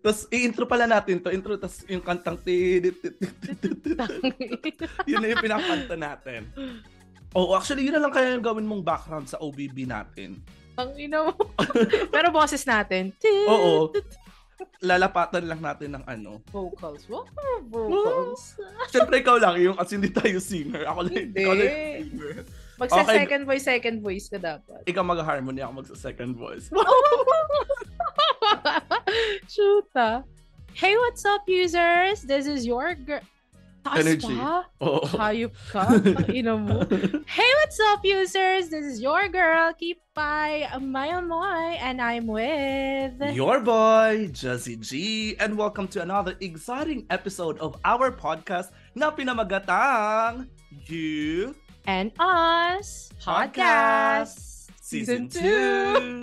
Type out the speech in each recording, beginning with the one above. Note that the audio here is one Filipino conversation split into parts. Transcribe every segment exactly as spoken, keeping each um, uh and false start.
Tapos i-intro pala natin to, intro, tapos yung kantang yun na yung pinakanta natin. Oh, actually, yun na lang kaya yung gawin mong background sa O B B natin. Ang ina mo. Pero boses natin. Oo. Lalapatan lang natin ng ano. Vocals. What are vocals? Siyempre, ikaw lang yung kasi hindi tayo singer. Ako lang, ikaw lang yung singer. Magsa-second voice, second voice ka dapat. Ikaw mag-harmony, ako magsa-second voice. Shoot ah. Hey, what's up, users? This is your girl. Taas energy. Pa? Oh. Hayop ka? Ina mo. Hey, what's up, users? This is your girl, Kipay, my amoy, and I'm with... your boy, Jazzy G, and welcome to another exciting episode of our podcast na pinamagatang You and Us Podcast, podcast Season two.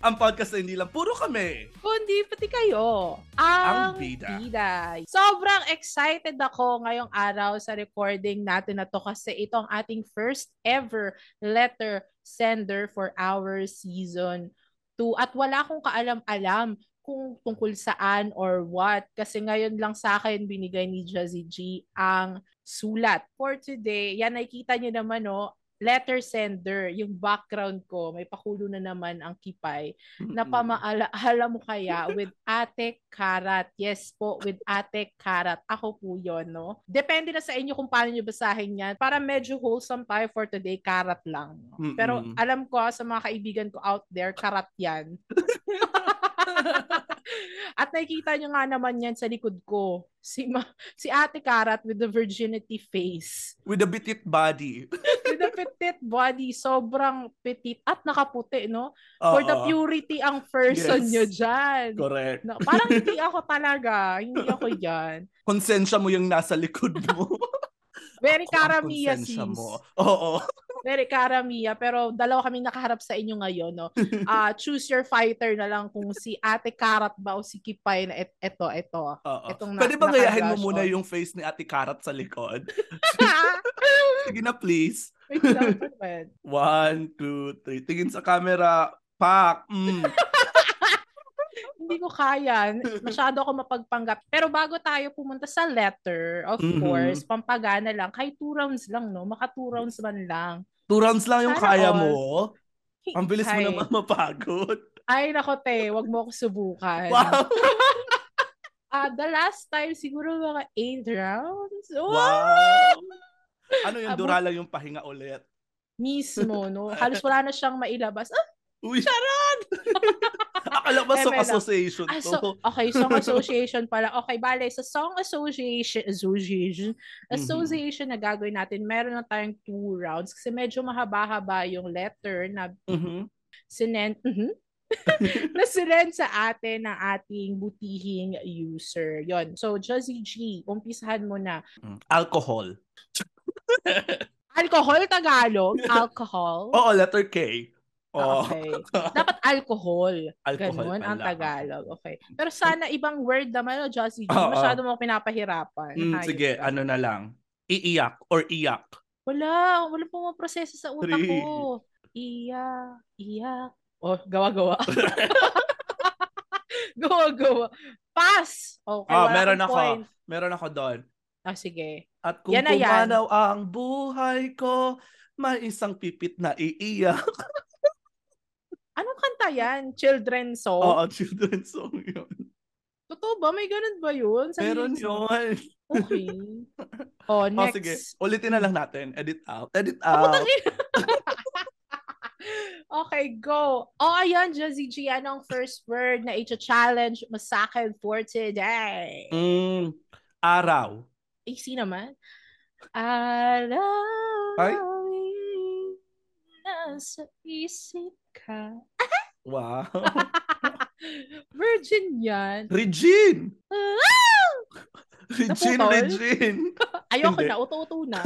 Ang podcast na hindi lang puro kami, kundi pati kayo. Ang bida. bida. Sobrang excited ako ngayong araw sa recording natin na to kasi ito ang ating first ever letter sender for our season two. At wala akong kaalam-alam kung tungkol saan or what. Kasi ngayon lang sa akin binigay ni Jazzy G ang sulat. For today, yan nakikita niyo naman no, letter sender, yung background ko, may pakulo na naman ang Kipay. Napamaala mo kaya with Ate Karat. Yes po, with Ate Karat. Ako po yun, no? Depende na sa inyo kung paano nyo basahin yan. Para medyo wholesome tayo for today, Karat lang. No? Pero alam ko, sa mga kaibigan ko out there, Karat yan. At nakikita nyo nga naman yan sa likod ko. Si, ma- si Ate Karat with the virginity face. With the petite body. With the petite body. Sobrang petite. At nakaputi, no? Uh-oh. For the purity ang person yes. nyo dyan. Correct. No, parang hindi ako talaga. Hindi ako yan. Konsensya mo yung nasa likod mo. Very karamiya, sis. Oo. Oh, oh. Very karamiya. Pero dalawa kami nakaharap sa inyo ngayon. No? Uh, choose your fighter na lang kung si Ate Karat ba o si Kipay na et- eto, eto. Oh, oh. Na- pwede ba gayahin mo muna yung face ni Ate Karat sa likod? Sige na, please. Wait lang, man. One, two, three. Tingin sa camera. Pak! Mm. Hindi ko kaya. Masyado ako mapagpanggap. Pero bago tayo pumunta sa letter, of mm-hmm. course, pampagana lang. Kahit two rounds lang, no? Maka two rounds man lang. Two rounds lang yung kaya, kaya mo? Ang bilis mo naman mapagod. Ay, nako, te. Huwag mo ako subukan. Wow! uh, the last time, siguro mga eight rounds. Wow! wow. Ano yung durala yung pahinga ulit? Mismo, no? Halos wala na siyang mailabas. Ah! Uy! Charon! Akala ba song association to? Ah, so, okay, song association pala. Okay, bale, sa song association association, association mm-hmm. na gagawin natin, meron na tayong two rounds kasi medyo mahaba-haba yung letter na mm-hmm. sinend mm-hmm, na sinend sa atin ng ating butihing user. Yon. So, Jazzy G, umpisahan mo na. Alcohol. Alcohol Tagalog? Alcohol? Oo, letter K. Okay. Dapat alcohol. Alcohol ganun ang Tagalog. Okay. Pero sana ibang word naman, no, Jazzy G. Oh, masyado oh. mo pinapahirapan. Mm, sige, ka. Ano na lang. Iiyak or iyak. Wala. Wala pong maproseso sa utak Three. ko. Iyak. Iyak. Oh, gawa-gawa. Gawa-gawa. Pass. Okay, oh, meron ako. Point. Meron ako doon. Ah, sige. At kung yan kumanaw yan. Ang buhay ko, may isang pipit na iiyak. Anong kanta yan? Children's song? Oo, children's song yun. Totoo ba? May ganun ba yun? Sa meron yun. Okay. Oh, next. Oh, sige. Ulitin na lang natin. Edit out. Edit out. Okay, go. Oh, ayan, Jazzy G. Anong first word na i-challenge mo sa akin for today? Mm, araw. Eh, sino naman? Araw. Ay? Nasa isip. Ka. Wow. Virgin yan. Regine! Ah! Regine, Regine. Ayoko na, uto-uto na.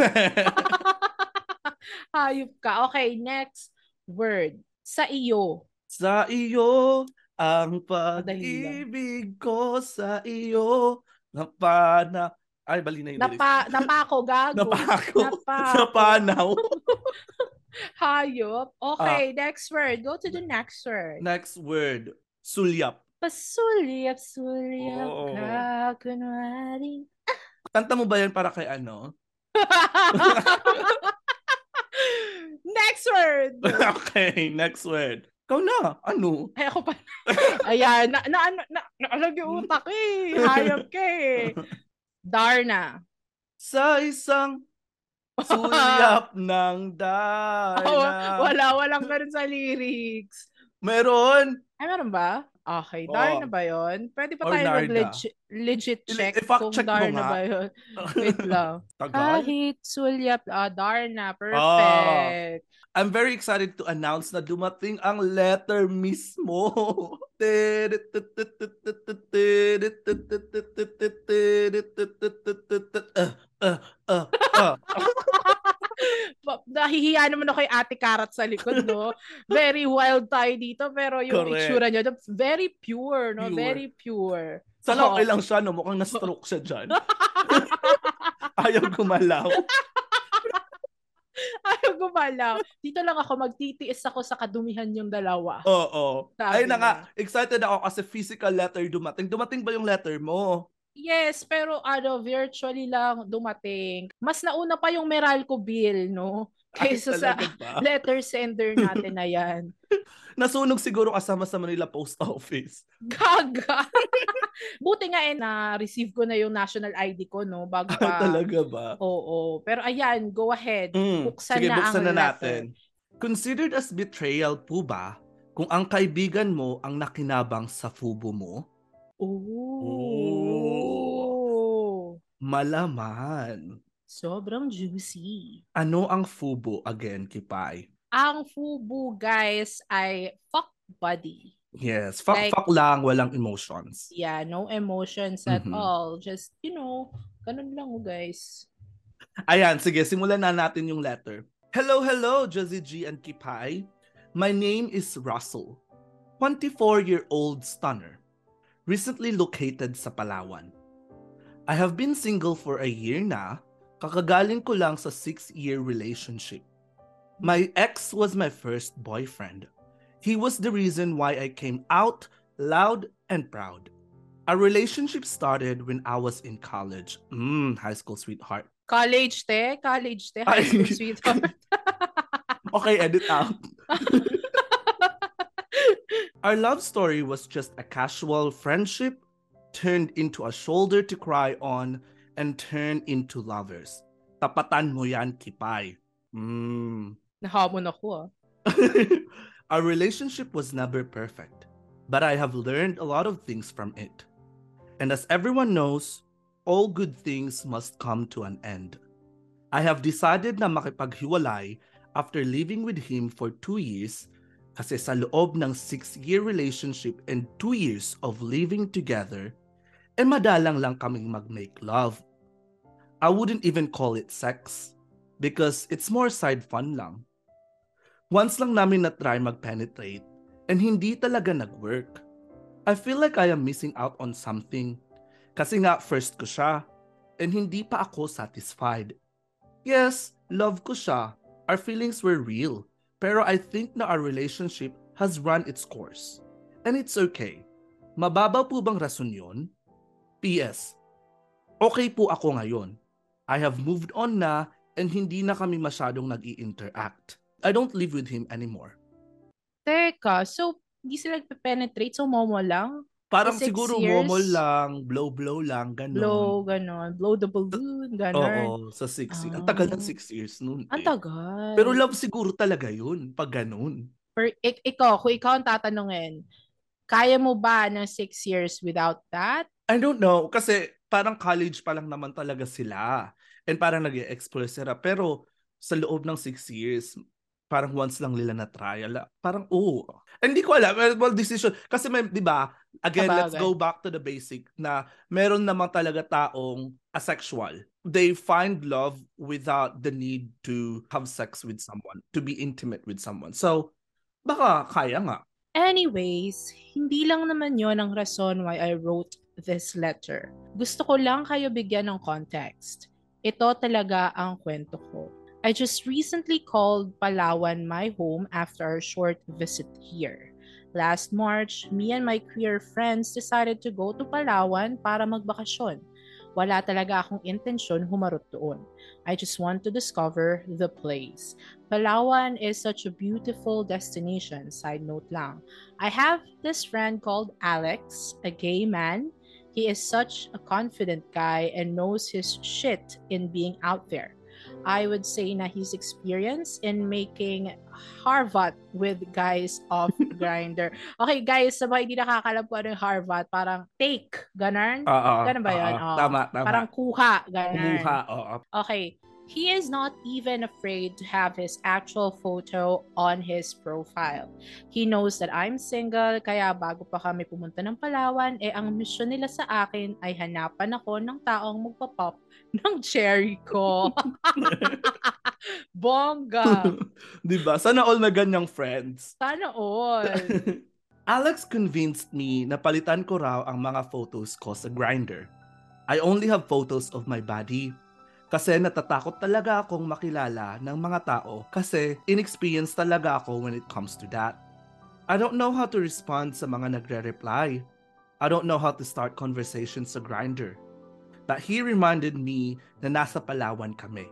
Hayop ka. Okay, next word. Sa iyo. Sa iyo, ang pag-ibig ko sa iyo. Napana. Ay, bali na yung Napa, napako, gago. Napako. Napako. Napanaw. Hayop. Okay, uh, next word. Go to the next word. Next word. Sulyap. Pasulyap-sulyap oh, ka, kunwari. Kanta mo ba yan para kay ano? Next word! Okay, next word. Ikaw na, ano? Ay, ako pa. Ayan, na, na, na, na, naalag yung utak eh. Hayop ka eh. Darna. Sa isang sulyap ng Darna. Oh, wala, walang meron sa lyrics. Meron. Ay, meron ba? Okay, Darna oh. ba yun? Pwede pa tayo legit, legit check I- kung check Darna ba yun. Wait lang. Kahit sulyap. Ah, Darna. Perfect. Oh. I'm very excited to announce na dumating ang letter mismo. Uh, uh, uh, uh. Nahihiya naman ako kay Ate Karat sa likod, no? Very wild tayo dito, pero yung correct itsura niya, very pure, no? Pure. Very pure. Sana okay lang siya, no? Mukhang na-stroke siya dyan. Ayaw gumalaw. Ayaw gumalaw. Dito lang ako, magtitiis ako sa kadumihan yung dalawa. Oo. Oh. Ay, naka, excited ako kasi physical letter dumating. Dumating ba yung letter mo? Yes, pero ano, virtually lang dumating. Mas nauna pa yung Meralco bill, no? Kaysa sa ba? Letter sender natin na yan. Nasunog siguro kasama sa Manila Post Office. Gaga! Buti nga eh, na-receive ko na yung national I D ko, no? Bago pa. Talaga ba? Oo. Pero ayan, go ahead. Mm. Buksan sige, na buksan ang na natin. Letter. Considered as betrayal po ba kung ang kaibigan mo ang nakinabang sa fubo mo? Oh. Malaman. Sobrang juicy. Ano ang fubo again, Kipay? Ang fubo, guys, ay fuck buddy. Yes, fuck like, fuck lang, walang emotions. Yeah, no emotions at mm-hmm. all. Just, you know, ganun lang, guys. Ayan, sige, simulan na natin yung letter. Hello, hello, Jazzy G and Kipay. My name is Russell, twenty-four-year-old stunner. Recently located sa Palawan. I have been single for a year na, kakagaling ko lang sa six-year relationship. My ex was my first boyfriend. He was the reason why I came out loud and proud. Our relationship started when I was in college. Mmm, high school sweetheart. College te, college te, high school sweetheart. Okay, edit out. Our love story was just a casual friendship turned into a shoulder to cry on and turned into lovers. Tapatan mo yan, Kipay. Mm. Nahamon ako. Our relationship was never perfect, but I have learned a lot of things from it. And as everyone knows, all good things must come to an end. I have decided na makipaghiwalay after living with him for two years kasi sa loob ng six-year relationship and two years of living together, eh madalang lang kaming mag-make love. I wouldn't even call it sex because it's more side fun lang. Once lang namin na-try mag-penetrate and hindi talaga nag-work. I feel like I am missing out on something kasi nga first ko siya and hindi pa ako satisfied. Yes, love ko siya. Our feelings were real. Pero I think na our relationship has run its course. And it's okay. Mababa po bang rason yun? P S. Okay po ako ngayon. I have moved on na and hindi na kami masyadong nag-i-interact. I don't live with him anymore. Teka, so hindi sila nagpe-penetrate? So momo lang? Parang siguro years? Momo lang, blow-blow lang, gano'n. Blow, gano'n. Blow the balloon, gano'n. Oo, sa six years. Oh. Ang tagal ng six years nun. Eh. Ang tagal. Pero love siguro talaga yun, pag gano'n. Pero ik- ikaw, kung ikaw ang tatanungin, kaya mo ba ng six years without that? I don't know, kasi parang college pa lang naman talaga sila. And parang nag-explore sila. Pero sa loob ng six years, parang once lang nila na-try. Parang, oo. Oh. Hindi ko alam. Well, decision. Kasi may, di ba, again, let's go back to the basic na meron naman talaga taong asexual. They find love without the need to have sex with someone, to be intimate with someone. So, baka kaya nga. Anyways, hindi lang naman yon ang rason why I wrote this letter. Gusto ko lang kayo bigyan ng context. Ito talaga ang kwento ko. I just recently called Palawan my home after a short visit here. Last March, me and my queer friends decided to go to Palawan para magbakasyon. Wala talaga akong intensyon humarot doon. I just want to discover the place. Palawan is such a beautiful destination. Side note lang. I have this friend called Alex, a gay man. He is such a confident guy and knows his shit in being out there. I would say na his experience in making Harvat with guys off Grindr. Okay, guys, sa mga hindi nakakalab ko ano yung Harvat, parang take, ganun? Uh-oh, ganun ba yun? Uh-oh. Tama, tama. Parang kuha, ganun. Kuha, oo. Okay, he is not even afraid to have his actual photo on his profile. He knows that I'm single, kaya bago pa kami pumunta ng Palawan, eh ang mission nila sa akin ay hanapan ako ng taong magpapop ng cherry ko. Bongga! Diba? Sana all na ganyang friends. Sana all. Alex convinced me na palitan ko raw ang mga photos ko sa Grindr. I only have photos of my body kasi natatakot talaga akong makilala ng mga tao kasi inexperienced talaga ako when it comes to that. I don't know how to respond sa mga nagre-reply. I don't know how to start conversations sa Grindr. But he reminded me na nasa Palawan kami.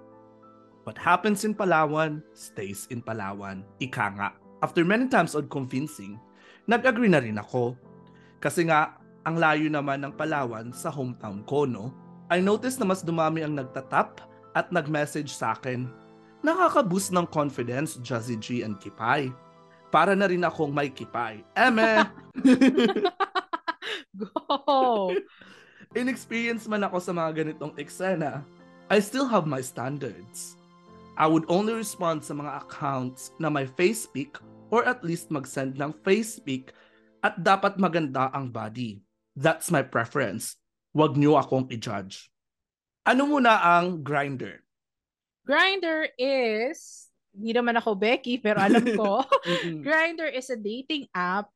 What happens in Palawan, stays in Palawan. Ika nga. After many times of convincing, nag-agree na rin ako. Kasi nga, ang layo naman ng Palawan sa hometown ko, no? I noticed na mas dumami ang nagtatap at nag-message sa akin. Nakaka-boost ng confidence, Jazzy G and Kipay. Para na rin akong may Kipay. Eme! Go! Inexperienced man ako sa mga ganitong eksena, I still have my standards. I would only respond sa mga accounts na may face pic or at least mag-send ng face pic at dapat maganda ang body. That's my preference. Wag niyo akong i-judge. Ano muna ang Grindr? Grindr is, hindi naman ako Becky pero alam ko, Grindr is a dating app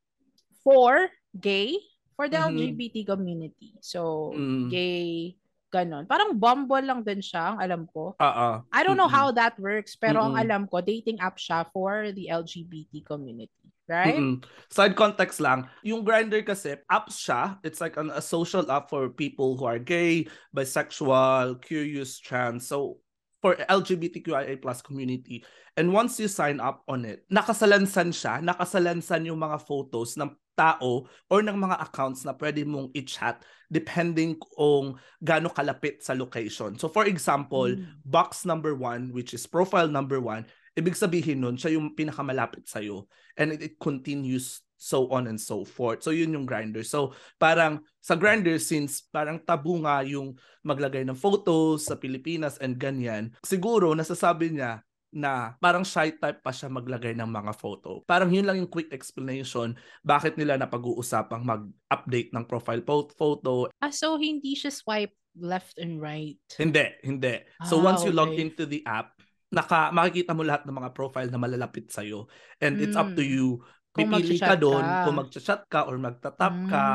for gay, for the mm-hmm. L G B T community. So, mm. gay, ganon. Parang Bumble lang din siya, ang alam ko. Uh-uh. I don't know mm-hmm. how that works, pero mm-hmm. ang alam ko, dating app siya for the L G B T community. Right? Mm-hmm. Side context lang. Yung Grindr kasi, app siya. It's like an, a social app for people who are gay, bisexual, curious, trans. So, for L G B T Q I A plus community. And once you sign up on it, nakasalansan siya, nakasalansan yung mga photos ng tao or ng mga accounts na pwede mong i-chat depending kung gaano kalapit sa location. So for example, mm. box number one, which is profile number one, ibig sabihin nun, siya yung pinakamalapit sa'yo. And it, it continues so on and so forth. So yun yung Grindr. So parang sa Grindr, since parang tabu nga yung maglagay ng photos sa Pilipinas and ganyan, siguro nasasabi niya na parang shy type pa siya maglagay ng mga photo. Parang yun lang yung quick explanation bakit nila napag-uusapang mag-update ng profile photo. Ah, so hindi siya swipe left and right? Hindi, hindi. Ah, so once okay. you log into the app, naka, makikita mo lahat ng mga profile na malalapit sa'yo. And mm. it's up to you. Pipili ka doon kung mag-chat ka or magtatap mm. ka.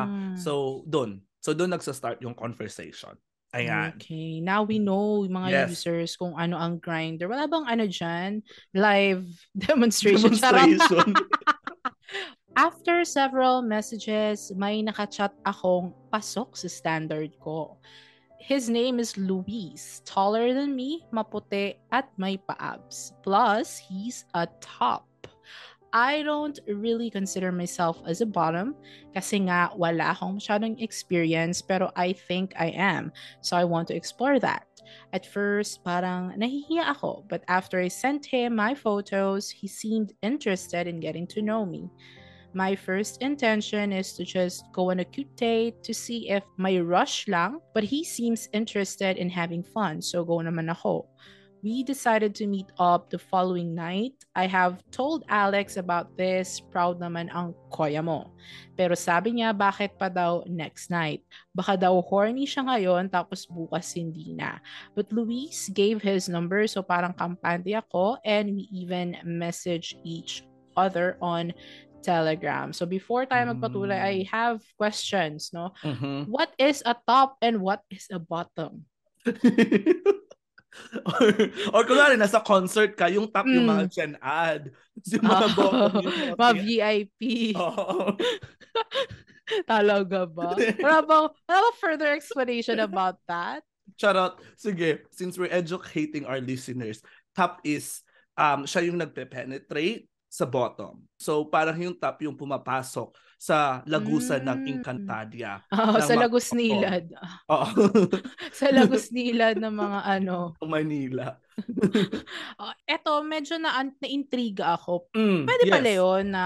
So doon. So doon nagsa-start yung conversation. Ayan. Okay. Now we know mga yes. users kung ano ang Grindr. Wala bang ano dyan? Live demonstration. Demonstration. After several messages, may nakachat akong pasok sa standard ko. His name is Luis. Taller than me, maputi, at may paabs. Plus, he's a top. I don't really consider myself as a bottom kasi nga wala akong masyadong experience pero I think I am. So I want to explore that. At first, parang nahihiya ako, but after I sent him my photos, he seemed interested in getting to know me. My first intention is to just go on a cute date to see if may rush lang, but he seems interested in having fun, so go naman ako. We decided to meet up the following night. I have told Alex about this. Proud naman ang koya mo. Pero sabi niya, bakit pa daw next night? Baka daw horny siya ngayon, tapos bukas hindi na. But Luis gave his number, so parang kampante ako, and we even message each other on Telegram. So before tayo magpatuloy, I have questions, no? Mm-hmm. What is a top and what is a bottom? or, or kunwari, nasa concert ka, yung tap yung mm. mga gen ad. Yung mga oh, bottom. Mga V I P. Oo. Oh. Talaga ba? Wala ba, wala ba further explanation about that? Charot. Sige, since we're educating our listeners, tap is, um, siya yung nagpe-penetrate sa bottom. So, parang yung tap yung pumapasok sa lagusan mm. ng Encantadia. Oh, ng sa Lagos Nilad. Oo. Sa Lagos Nilad ng mga ano. Manila. Oh, eto, medyo na, na-intriga ako. Mm, Pwede yes. pala yun na,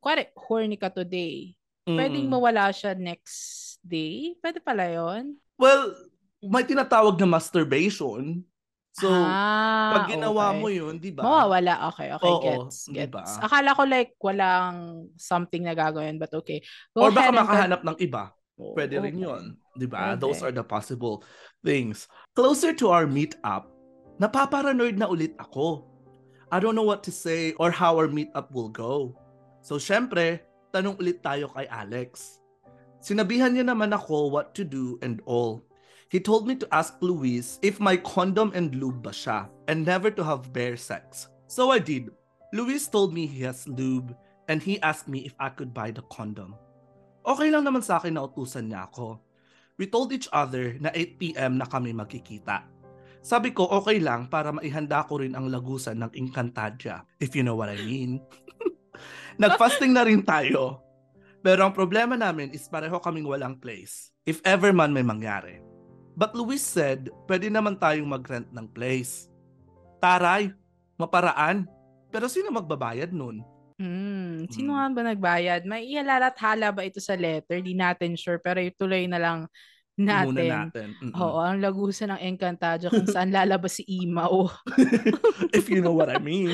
kuwari, horny ka today. Mm. Pwedeng mawala siya next day? Pwede pala yun? Well, may tinatawag na masturbation. So, ah, pag ginawa okay. mo yun, di ba? Mawawala. Okay, okay. Oo, gets, gets. Diba? Akala ko like walang something na gagawin, but okay. Go or baka makahanap and... ng iba. Pwede okay. rin yun. Di ba? Okay. Those are the possible things. Closer to our meet-up, napaparanoid na ulit ako. I don't know what to say or how our meet-up will go. So, syempre, tanong ulit tayo kay Alex. Sinabihan niya naman ako what to do and all. He told me to ask Luis if my condom and lube ba siya and never to have bare sex. So I did. Luis told me he has lube and he asked me if I could buy the condom. Okay lang naman sa akin na utusan niya ako. We told each other na eight p.m. na kami magkikita. Sabi ko okay lang para maihanda ko rin ang lagusan ng Encantadia, if you know what I mean. Nagfasting na rin tayo. Pero ang problema namin is pareho kaming walang place, if ever man may mangyari. But Luis said, pwede naman tayong mag-rent ng place. Taray, maparaan. Pero sino magbabayad nun? Hmm, sino nga ba nagbayad? May ihalalat-hala ba ito sa letter? Di natin sure, pero ituloy na lang natin. Muna natin. Mm-mm. Oo, ang lagusan ng Encantadia kung saan lalabas si Imaw. If you know what I mean.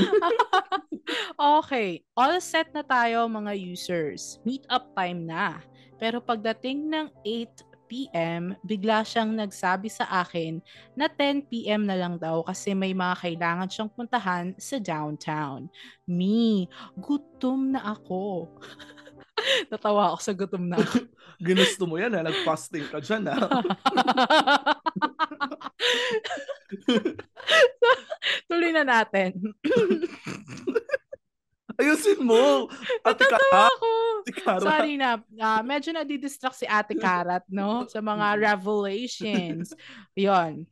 Okay, all set na tayo mga users. Meet up time na. Pero pagdating ng eight p.m. bigla siyang nagsabi sa akin na ten p.m. na lang daw kasi may mga kailangan siyang puntahan sa downtown. Me, gutom na ako. Natawa ako sa gutom na ako. Ginusto mo yan ha? Nag-fasting ka dyan ha? Tuloy na natin. Ayusin mo! Ate Karat! Sorry na. Uh, medyo nadidistract si Ate Karat, no? Sa mga revelations. Yun.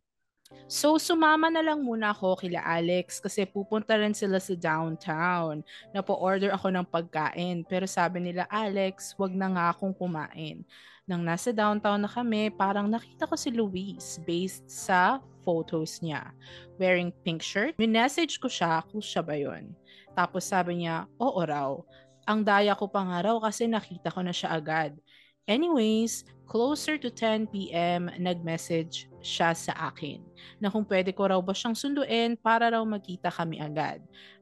So, sumama na lang muna ako kila Alex kasi pupunta rin sila sa downtown. Napo-order ako ng pagkain. Pero sabi nila, Alex, wag na nga akong kumain. Nang nasa downtown na kami, parang nakita ko si Luis based sa photos niya. Wearing pink shirt. Minessage ko siya kung siya ba yun. Tapos sabi niya, oo raw. Ang daya ko pa nga raw kasi nakita ko na siya agad. Anyways, closer to ten p.m. nag-message siya sa akin na kung pwede ko raw ba siyang sunduin para raw magkita kami agad.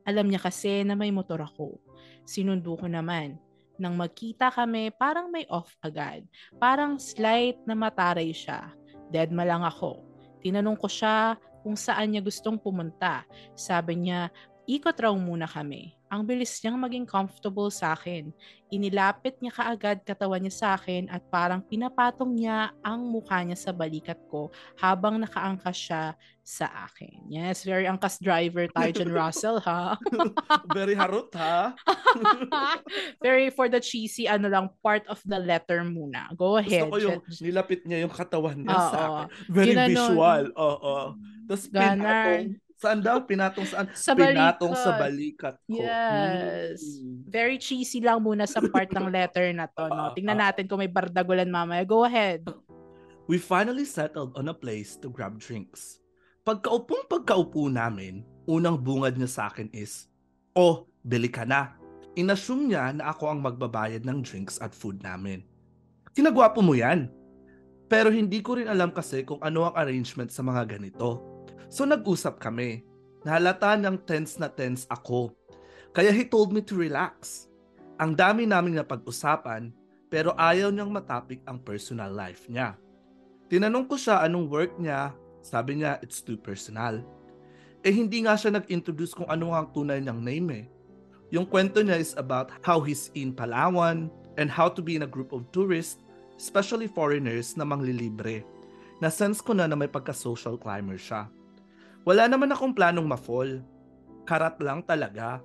Alam niya kasi na may motor ako. Sinundo ko naman. Nang magkita kami, parang may off agad. Parang slight na mataray siya. Dead ma lang ako. Tinanong ko siya kung saan niya gustong pumunta. Sabi niya, ikot raw muna kami. Ang bilis niyang maging comfortable sa akin. Inilapit niya kaagad katawan niya sa akin at parang pinapatong niya ang mukha niya sa balikat ko habang nakaangkas siya sa akin. Yes, very angkas driver tayo dyan, Russell, ha? Very harot, ha? Very for the cheesy, ano lang, part of the letter muna. Go ahead. Gusto ko yung nilapit niya yung katawan niya oh, sa akin. Very yun visual. Oo. Oh, oh. Tapos pinatong. Saan daw? Pinatong saan? Sa pinatong sa balikat ko. Yes. Mm. Very cheesy lang muna sa part ng letter na to. No? Tingnan natin kung may bardagulan mamaya. Go ahead. We finally settled on a place to grab drinks. Pagkaupong pagkaupo namin, unang bungad niya sa akin is, oh, bili ka na. Inassume niya na ako ang magbabayad ng drinks at food namin. Kinagwapo mo yan. Pero hindi ko rin alam kasi kung ano ang arrangement sa mga ganito. So nag-usap kami. Nahalata ng tense na tense ako. Kaya he told me to relax. Ang dami naming napag-usapan pero ayaw niyang matapik ang personal life niya. Tinanong ko siya anong work niya. Sabi niya it's too personal. Eh hindi nga siya nag-introduce kung ano ang tunay niyang name eh. Yung kwento niya is about how he's in Palawan and how to be in a group of tourists, especially foreigners na manglilibre. Na-sense ko na na may pagka-social climber siya. Wala naman akong planong ma-fall. Karat lang talaga.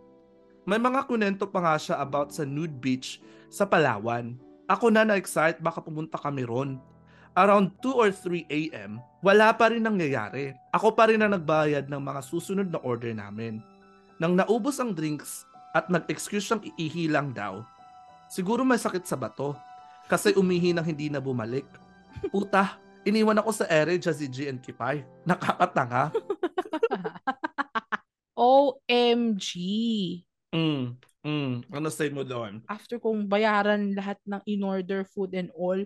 May mga kunento pa nga siya about sa nude beach sa Palawan. Ako na na-excite baka pumunta kami ron. Around two or three a.m., wala pa rin nangyayari. Ako pa rin na nagbayad ng mga susunod na order namin. Nang naubos ang drinks at nag-excuse siyang iihi lang daw. Siguro may sakit sa bato kasi umihi nang hindi na bumalik. Puta, iniwan ako sa ere, Jazzy G and Kipay. Nakakatanga. O M G. Mm, mm. Ano say mo doon? After kong bayaran lahat ng in-order food and all,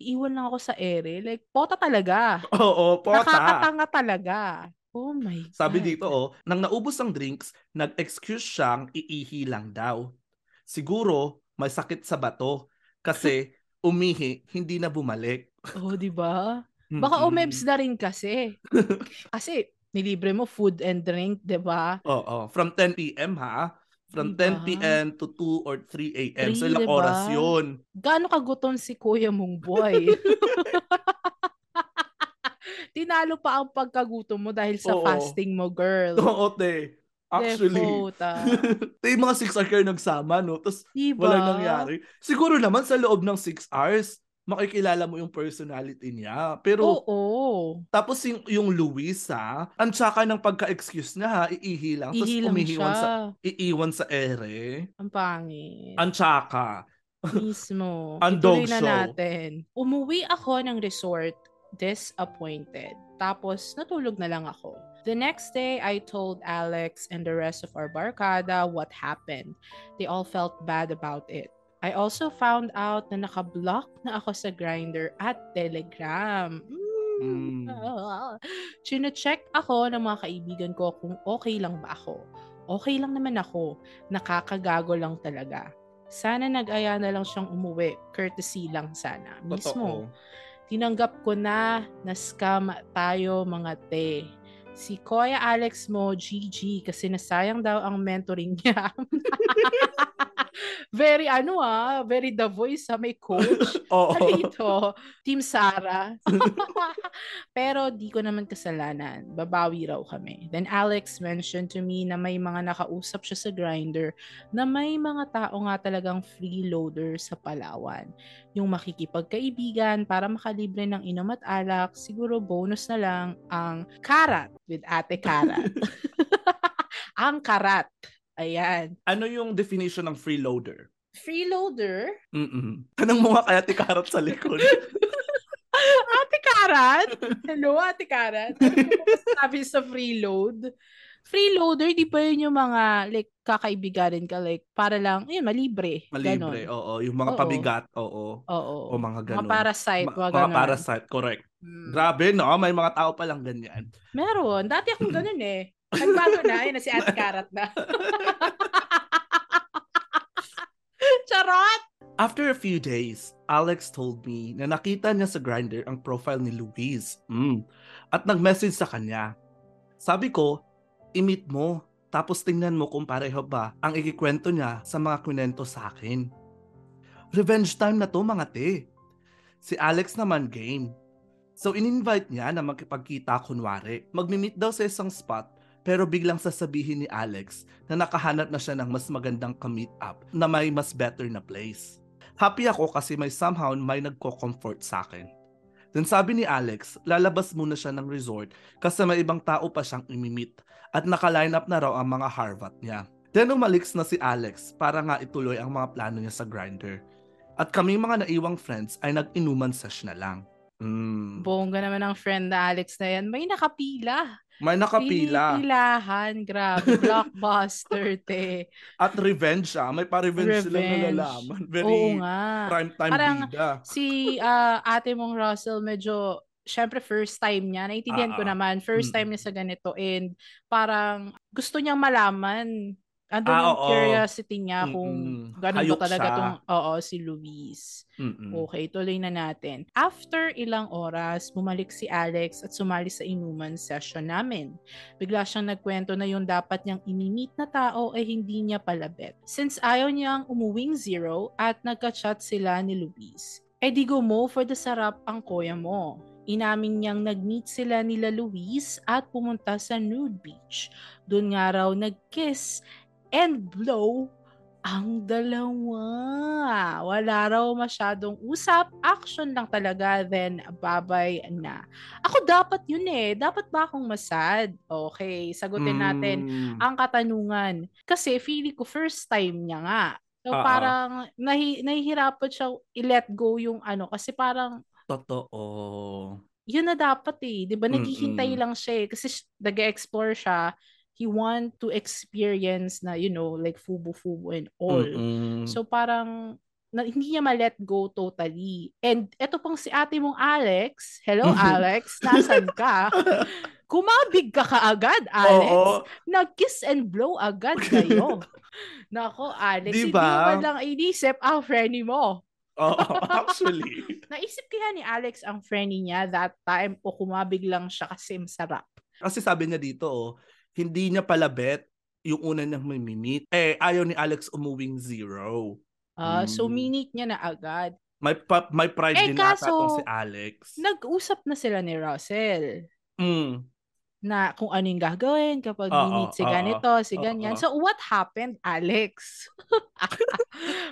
iiwan lang ako sa ere. Like, pota talaga. Oo, pota. Nakakatanga talaga. Oh my God. Sabi dito, oh, nang naubos ang drinks, nag-excuse siyang iihi lang daw. Siguro, may sakit sa bato. Kasi, umihi, hindi na bumalik. Oh, di ba? Baka umebs na rin kasi. Kasi, nilibre mo food and drink, di ba? Oo, oh, oh. From ten p.m. ha? From diba? ten p.m. to two or three a.m. So, ilang diba? Oras yun. Gaano kagutom si kuya mong boy? Tinalo pa ang pagkagutom mo dahil sa Oo. fasting mo, girl. Oo, te. Actually. Te, yung mga six hours kayo nagsama, no? Tapos diba? Walang nangyari. Siguro naman sa loob ng six hours, makikilala mo yung personality niya. Pero, Oo. tapos yung, yung Luis, ha? Ang tsaka ng pagka-excuse niya, ha? Iihi lang. Tapos umihiwan siya. Sa, iiwan sa ere. Ang pangit. Ang tsaka. Mismo. Ang dog show. Na natin. Umuwi ako ng resort disappointed. Tapos, natulog na lang ako. The next day, I told Alex and the rest of our barkada what happened. They all felt bad about it. I also found out na nakablock na ako sa Grindr at Telegram. Mm. Mm. Chine-check ako ng mga kaibigan ko kung okay lang ba ako. Okay lang naman ako. Nakakagago lang talaga. Sana nag-aya na lang siyang umuwi. Courtesy lang sana. Mismo. Totoo. Tinanggap ko na na scam tayo mga te. Si Kuya Alex mo, G G, kasi nasayang daw ang mentoring niya. Very ano ah, very The Voice ah, may coach. Oo. Ito, Team Sarah. Pero di ko naman kasalanan. Babawi raw kami. Then Alex mentioned to me na may mga nakausap siya sa Grindr na may mga tao nga talagang freeloader sa Palawan. Yung makikipagkaibigan para makalibre ng inom at alak, siguro bonus na lang ang karat with Ate Karat. Ang karat. Ayan. Ano yung definition ng freeloader? Freeloader? Mm-mm. Anong mukha kaya Ate Karat sa likod? Ate Karat? Hello, Ate Karat? Ano sabi sa freeload? Freeloader, di ba yun yung mga like kakaibiganin ka like para lang, yun, malibre. Malibre, ganun. Oo. Yung mga oo. Pabigat, oo. Oo. O mga ganun. Mga parasite. Ma- mga ganun. Parasite, correct. Hmm. Grabe, no? May mga tao palang ganyan. Meron. Dati akong ganun eh. Nagbago na, yun na si Ate Karat na. Charot! After a few days, Alex told me na nakita niya sa Grindr ang profile ni Luis. Mm. At nag-message sa kanya. Sabi ko, i-meet mo, tapos tingnan mo kung pareho ba ang ikikwento niya sa mga kunento sa akin. Revenge time na to mga te. Si Alex naman game. So in-invite niya na magkipagkita kunwari. Mag-meet daw sa isang spot pero biglang sasabihin ni Alex na nakahanap na siya ng mas magandang ka-meet up na may mas better na place. Happy ako kasi may somehow may nagko-comfort sa akin. Then sabi ni Alex, lalabas muna siya ng resort kasi may ibang tao pa siyang imi-meet at naka-line up na raw ang mga harvat niya. Then umaliks na si Alex para nga ituloy ang mga plano niya sa Grindr. At kami mga naiwang friends ay nag-inuman sesh na lang. Mm. Bongga naman ang friend na Alex na yan. May nakapila. May nakapila. Pinipilahan. Grabe. Blockbuster, te. At revenge, ah. May pa-revenge silang nalalaman. Very prime time bida. Si uh, ate mong Russell, medyo, syempre first time niya. Naiintindihan uh-huh. ko naman. First time niya sa ganito. And parang gusto niyang malaman. Andun ah, yung curiosity niya kung mm-mm. ganun ba talaga siya. Tong oo, si Luis. Mm-mm. Okay, tuloy na natin. After ilang oras, bumalik si Alex at sumali sa inuman session namin. Bigla siyang nagkwento na yung dapat niyang imimit na tao ay eh, hindi niya palabit. Since ayaw niyang umuwing zero at nagka-chat sila ni Luis. Eh di go mo for the sarap ang kuya mo. Inamin niyang nag-meet sila nila Luis at pumunta sa nude beach. Doon nga raw nag-kiss and blow ang dalawa. Wala raw masyadong usap. Action lang talaga. Then, babay na. Ako dapat yun eh. Dapat ba akong masad? Okay, sagutin natin mm. ang katanungan. Kasi feeling ko first time niya nga. So, uh-huh. parang nahi- nahihirapan siya i-let go yung ano. Kasi parang... Totoo. Yun na dapat eh. Diba? Naghihintay lang siya eh. Kasi nag-explore siya. He want to experience na, you know, like fubu-fubu and all. Mm-mm. So parang na, hindi niya ma-let go totally. And eto pang si ate mong Alex. Hello, Alex. Nasaan ka? Kumabig ka kaagad, Alex. Oo. Nag-kiss and blow agad kayo. Nako, Alex. Diba? Hindi mo lang inisip ang friend mo. Oo, actually. Naisip kaya ni Alex ang friend niya that time o kumabig lang siya kasi masarap. Kasi sabi niya dito, oh, hindi niya palabet yung una niyang may minute. Eh, ayaw ni Alex umuwing zero. Ah, uh, mm. So minute niya na agad. May, pa, may pride eh, din kaso, nata itong si Alex. Nag-usap na sila ni Russell. Mm. Na kung ano yung gagawin kapag uh, minute si uh, ganito, si uh, ganyan. Uh, so what happened, Alex?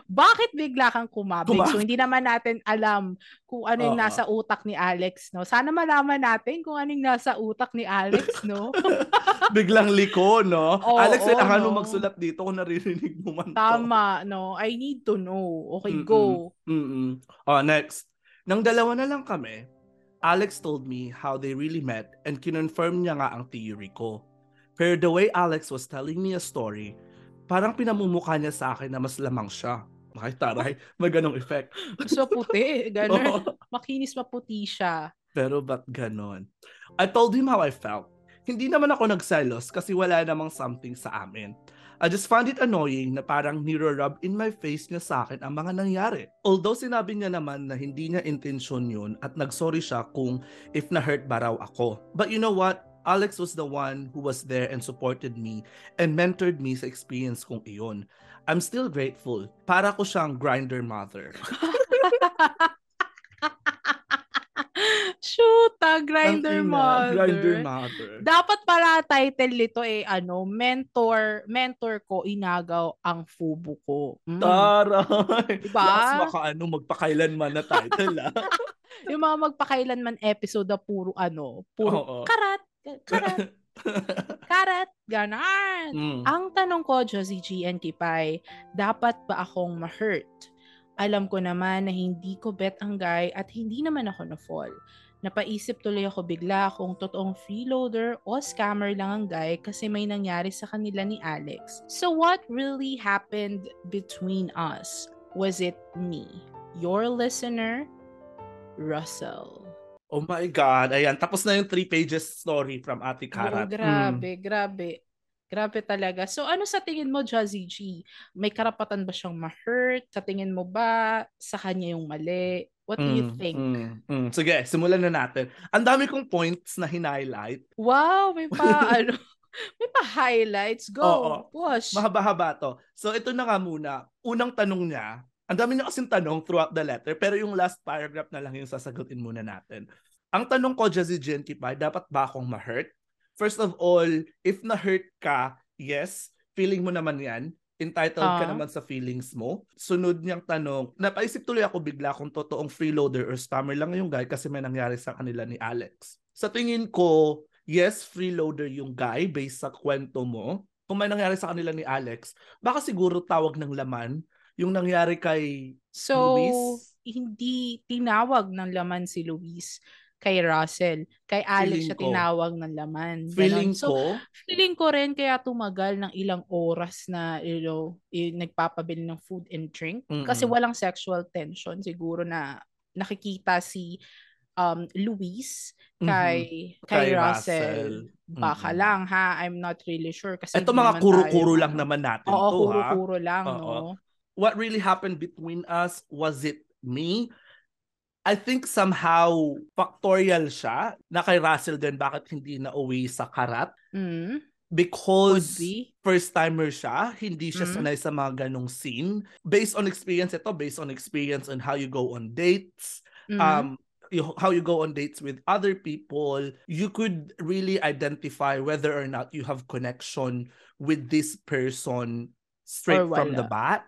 Bakit bigla kang kumabig? Kumab- so hindi naman natin alam kung ano yung uh, nasa utak ni Alex, no? Sana malaman natin kung ano yung nasa utak ni Alex, no? Biglang liko, no? Oh, Alex, oh, kailangan no? mo magsulat dito kung naririnig mo man to. Tama, no? I need to know. Okay, mm-mm, go. Mm-mm. Oh, next. Nang dalawa na lang kami, Alex told me how they really met and kinonfirm niya nga ang theory ko. Pero the way Alex was telling me a story, parang pinamumukha niya sa akin na mas lamang siya. Ay, taray, may ganong effect. So puti, ganon. Oh. Makinis maputi siya. Pero ba't ganon? I told him how I felt. Hindi naman ako nagselos kasi wala namang something sa amin. I just found it annoying na parang niro-rub in my face niya sa akin ang mga nangyari. Although sinabi niya naman na hindi niya intention yun at nagsorry siya kung if na-hurt ba raw ako. But you know what? Alex was the one who was there and supported me and mentored me sa experience kong iyon. I'm still grateful. Para ko siyang Grindr mother. Shoot, ah, Grindr mother. Grindr mother. Dapat pala title nito eh, ano, mentor, mentor ko, inagaw ang fubu ko. Mm. Taray. Diba? Lakas maka ano, magpakailanman na title ah. Yung mga magpakailanman episode na puro ano, puro oh, oh. karat, karat, karat, ganon. Mm. Ang tanong ko, Jazzy G and Kipay, dapat ba akong ma-hurt? Alam ko naman na hindi ko bet ang guy at hindi naman ako na-fall. Napaisip tuloy ako bigla kung totoong freeloader o scammer lang ang guy kasi may nangyari sa kanila ni Alex. So what really happened between us? Was it me? Your listener, Russell. Oh my God. Ayan, tapos na yung three pages story from Ate Karat. Oh, grabe, mm. grabe. Grabe talaga. So ano sa tingin mo, Jazzy G? May karapatan ba siyang ma-hurt? Sa tingin mo ba sa kanya yung mali? What do mm, you think? Mm, mm. Sige, simulan na natin. Ang dami kong points na hinighlight. Wow, may pa ano, may pa highlights. Go, oo, push. Mahaba-haba to. So ito na nga muna. Unang tanong niya. Ang dami niya kasing tanong throughout the letter. Pero yung last paragraph na lang yung sasagutin muna natin. Ang tanong ko, Jazzy G and Kipay, dapat ba akong ma-hurt? First of all, if na-hurt ka, yes, feeling mo naman yan. Entitled uh-huh. ka naman sa feelings mo. Sunod niyang tanong, napaisip tuloy ako bigla kung totoong freeloader or spammer lang yung guy kasi may nangyari sa kanila ni Alex. Sa tingin ko, yes, freeloader yung guy based sa kwento mo. Kung may nangyari sa kanila ni Alex, baka siguro tawag ng laman yung nangyari kay so, Luis. So, hindi tinawag ng laman si Luis. Kay Russell. Kay Alex feeling siya tinawag ko. Ng laman. Feeling so, ko? Feeling ko rin kaya tumagal ng ilang oras na you know, nagpapabili ng food and drink. Mm-mm. Kasi walang sexual tension. Siguro na nakikita si um, Luis kay, mm-hmm. kay, kay Russell. Russell. Baka mm-hmm. lang ha. I'm not really sure. Kasi ito mga kuro-kuro tayo. Lang naman natin. Oo, to, kuro-kuro ha? Lang. Oo. No? What really happened between us? Was it me? I think somehow factorial siya na kay Russell din bakit hindi na uwi sa karat. Mm. Because be. First-timer siya, hindi siya mm. sanay sa mga ganong scene. Based on experience ito, based on experience on how you go on dates, mm. um, you, how you go on dates with other people, you could really identify whether or not you have connection with this person straight from the bat.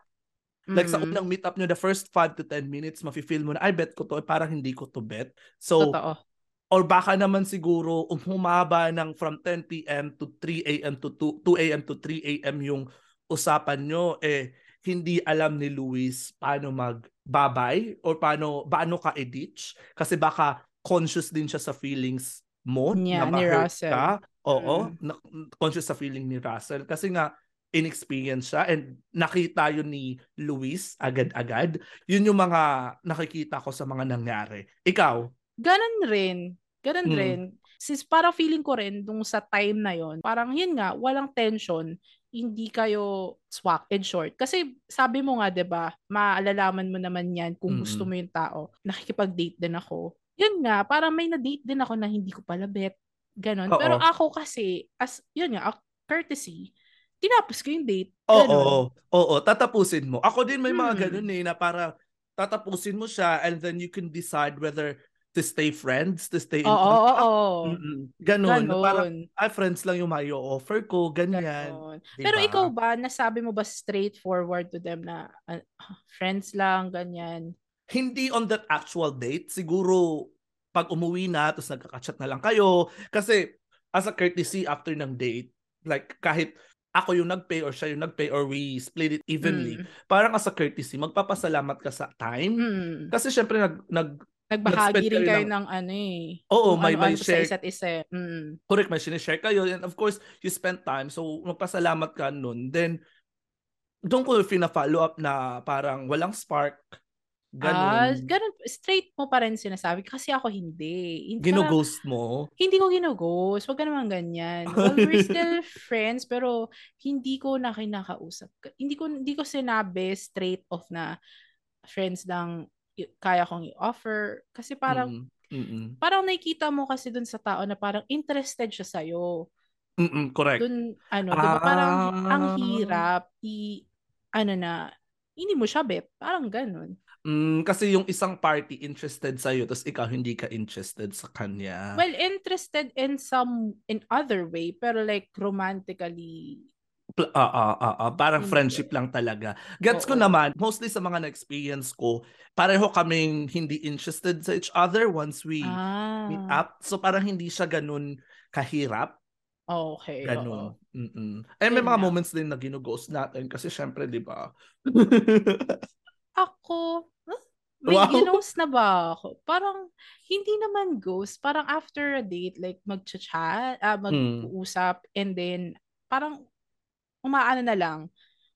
Like mm-hmm. sa unang meet-up nyo, the first five to ten minutes, mafe-feel mo na, ay, bet ko to, parang hindi ko to bet. So, totoo. Or baka naman siguro umhumaba ng from ten p.m. to three a.m. to two a.m. to three a.m. yung usapan nyo, eh, hindi alam ni Luis paano magbabay or paano, paano ka i-ditch. Kasi baka conscious din siya sa feelings mo. Yeah, na ni Russell. Ka. Oo, mm. conscious sa feeling ni Russell. Kasi nga, inexperienced siya and nakita yun ni Luis agad-agad. Yun yung mga nakikita ko sa mga nangyari. Ikaw? Ganun rin. Ganun hmm. rin. Sis, para feeling ko rin nung sa time na yon, parang yun nga, walang tension, hindi kayo swak and short. Kasi sabi mo nga, diba, maalalaman mo naman yan kung hmm. gusto mo yung tao. Nakikipag-date din ako. Yun nga, parang may na-date din ako na hindi ko pala bet. Ganun. Oo. Pero ako kasi, as yun nga, courtesy, tinapos ko yung date. Oo, oo, oo, tatapusin mo. Ako din may hmm. mga ganun eh, na para tatapusin mo siya and then you can decide whether to stay friends, to stay in oo, contact. Oo, oo, ganun. ganun. Parang, ah, friends lang yung may offer ko, ganyan. Ganun. Diba? Pero ikaw ba, nasabi mo ba straightforward to them na uh, friends lang, ganyan? Hindi on that actual date. Siguro, pag umuwi na, tapos nagkakachat na lang kayo. Kasi, as a courtesy after ng date, like kahit ako yung nagpay or siya yung nagpay or we split it evenly. Mm. Parang as a courtesy, magpapasalamat ka sa time. Mm. Kasi syempre nag, nag nagbahagi rin kayo ng, ng ano eh. Oo, may ano, may ano share sa isa't isa. Mm. Correct, may sinishare kayo and of course, you spend time. So magpasalamat ka nun. Then don't ko fina-follow up na parang walang spark. Ganun. Ah, ganun. Straight mo pa rin sinasabi. Kasi ako hindi. hindi Ginughost mo? Hindi ko ginughost. Huwag ka naman ganyan. Well, we're still friends, pero hindi ko na kinakausap. Hindi ko, hindi ko sinabi straight off na friends lang kaya kong i-offer. Kasi parang, mm-mm. parang nakikita mo kasi dun sa tao na parang interested siya sa'yo. Mm-mm, correct. Dun, ano, diba? Ah. Parang ang hirap i, ano na, hindi mo siya bet. Parang ganun. Mm, kasi yung isang party interested sa iyo tapos ikaw hindi ka interested sa kanya. Well, interested in some in other way pero like romantically ah uh, ah uh, uh, uh, parang hindi. Friendship lang talaga. Gets Oo. ko naman mostly sa mga na-experience ko, pareho kaming hindi interested sa each other once we ah. meet up. So parang hindi siya ganun kahirap. Okay. Ganun. Mm-mm. Eh may mga moments din na ginughost natin kasi syempre, 'di ba? Ako, huh? May wow. ginose na ba ako? Parang, hindi naman ghost. Parang after a date, like, mag-chat, uh, mag-uusap, mm. and then, parang, umaano na lang.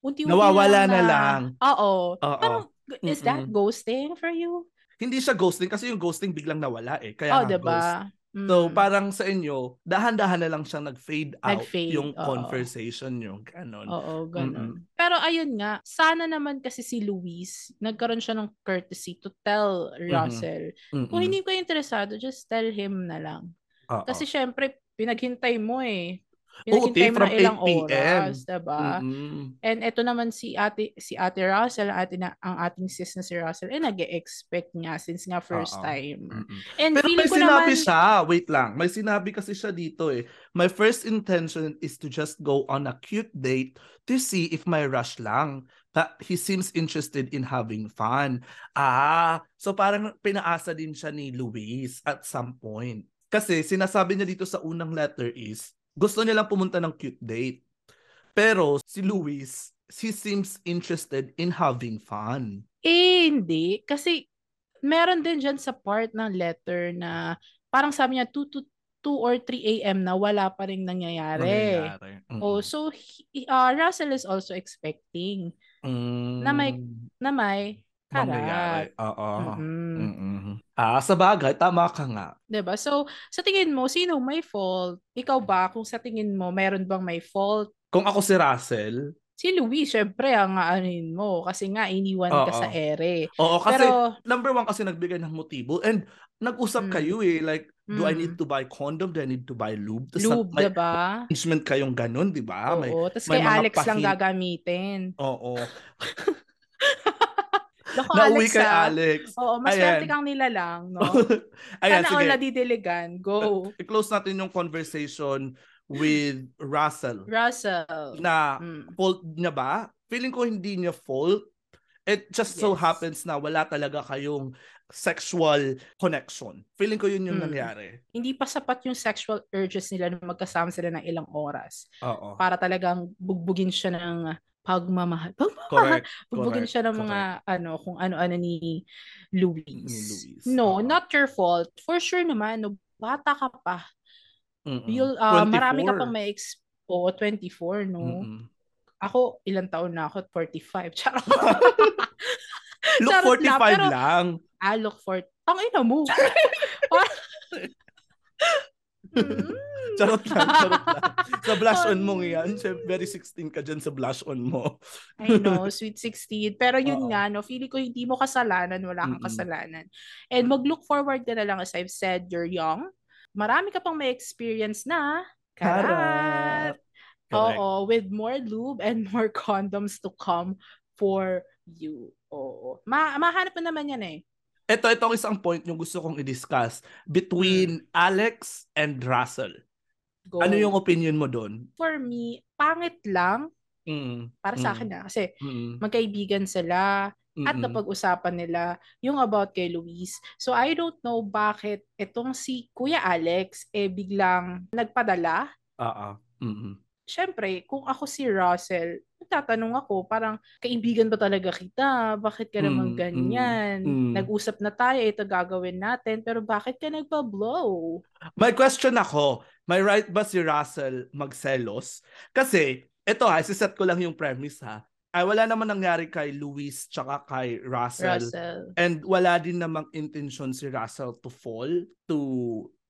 Unti-unti Nawawala lang na, na lang. Oo. Uh-oh. Parang, is that Mm-mm. ghosting for you? Hindi siya ghosting kasi yung ghosting biglang nawala eh. Kaya oh, diba? Mm. So, parang sa inyo, dahan-dahan na lang siyang nag-fade out nag-fade, yung uh-oh. conversation nyo. Ganon. Oo, ganon. Mm-mm. Pero ayun nga, sana naman kasi si Luis, nagkaroon siya ng courtesy to tell Russell. Mm-hmm. Mm-hmm. Kung hindi ko interesado, just tell him na lang. Uh-oh. Kasi syempre, pinaghintay mo eh. Pinaghintay mo na ilang oras, diba? Mm-hmm. And eto naman si ate, si ate Russell, ate na, ang ating sis na si Russell, eh nag-e-expect niya since nga first Uh-oh. time. Mm-hmm. And pero may sinabi naman siya, wait lang, may sinabi kasi siya dito eh. My first intention is to just go on a cute date to see if may rush lang. But he seems interested in having fun. Ah, so parang pinaasa din siya ni Luis at some point. Kasi sinasabi niya dito sa unang letter is, gusto niya lang pumunta ng cute date. Pero si Luis, he seems interested in having fun. Eh, hindi. Kasi meron din dyan sa part ng letter na parang sabi niya two to two or three a.m. na wala pa rin nangyayari. nangyayari. Mm-hmm. Oh, so he, uh, Russell is also expecting mm-hmm. na may na may karat. Oo. Mm-hmm. Mm-hmm. Ah, sa bagay, tama ka nga. Diba? So, sa tingin mo, sino may fault? Ikaw ba? Kung sa tingin mo, meron bang may fault? Kung ako si Russell? Si Luis, syempre, ang aanin mo. Kasi nga, iniwan Oo. ka sa ere. Oo, kasi Pero, number one kasi nagbigay ng motibo. And nag-usap mm, kayo eh. Like, mm, do I need to buy condom? Do I need to buy lube? Tas lube, may, diba? Arrangement kayong ganun, diba? Oo, tapos kay Alex pahin lang gagamitin. Oo. Naku, nauwi Alex, kay ha? Alex. Oo, mas swerte kang nila lang, no? Ayan, sana all nadidiligan. Go. I-close natin yung conversation with Russell. Russell. Na, mm. fault niya ba? Feeling ko hindi niya fault. It just so yes. happens na wala talaga kayong sexual connection. Feeling ko yun yung mm. nangyari. Hindi pa sapat yung sexual urges nila na magkasama sila ng ilang oras. Oo. Para talagang bugbugin siya ng pagmamahal. Pagmamahal. Correct. Bugbugin Correct. siya ng mga Correct. ano, kung ano-ano ni Luis. Luis. No, uh-huh. not your fault. For sure naman, no, bata ka pa. You'll, uh, marami ka pang may expo. Oh, twenty-four, no? Mm-mm. Ako, ilang taon na ako? forty-five. Charot. Look, Charot forty-five na, pero, lang. Ah, look for... Tangay na mo. Mm. Charot lang, charot lang. Sa blush on mong yan, very sixteen ka dyan sa blush on mo. I know, sweet sixteen. Pero yun uh-oh. nga, no, feeling ko hindi mo kasalanan, wala kang mm-mm. kasalanan. And mag-look forward ka na lang, as I've said, you're young. Marami ka pang may experience na. Karat! Oo, with more lube and more condoms to come for you. Oo. Ma- mahanap mo naman yan eh. Ito, itong isang point yung gusto kong i-discuss between Alex and Russell. Go. Ano yung opinion mo doon? For me, pangit lang. Mm. Para sa mm. akin na. Kasi mm. magkaibigan sila mm-mm. at napag-usapan nila yung about kay Luis. So I don't know bakit itong si Kuya Alex eh biglang nagpadala. Oo. Mm-mm. Siyempre, kung ako si Russell, tatanong ako, parang, kaibigan ba talaga kita? Bakit ka naman mm, ganyan? Mm, mm. Nag-usap na tayo, ito gagawin natin, pero bakit ka nagpa-blow? May question ako, may right ba si Russell magselos? Kasi, ito ha, isiset ko lang yung premise ha, ay wala naman nangyari kay Luis tsaka kay Russell. Russell. And wala din namang intention si Russell to fall to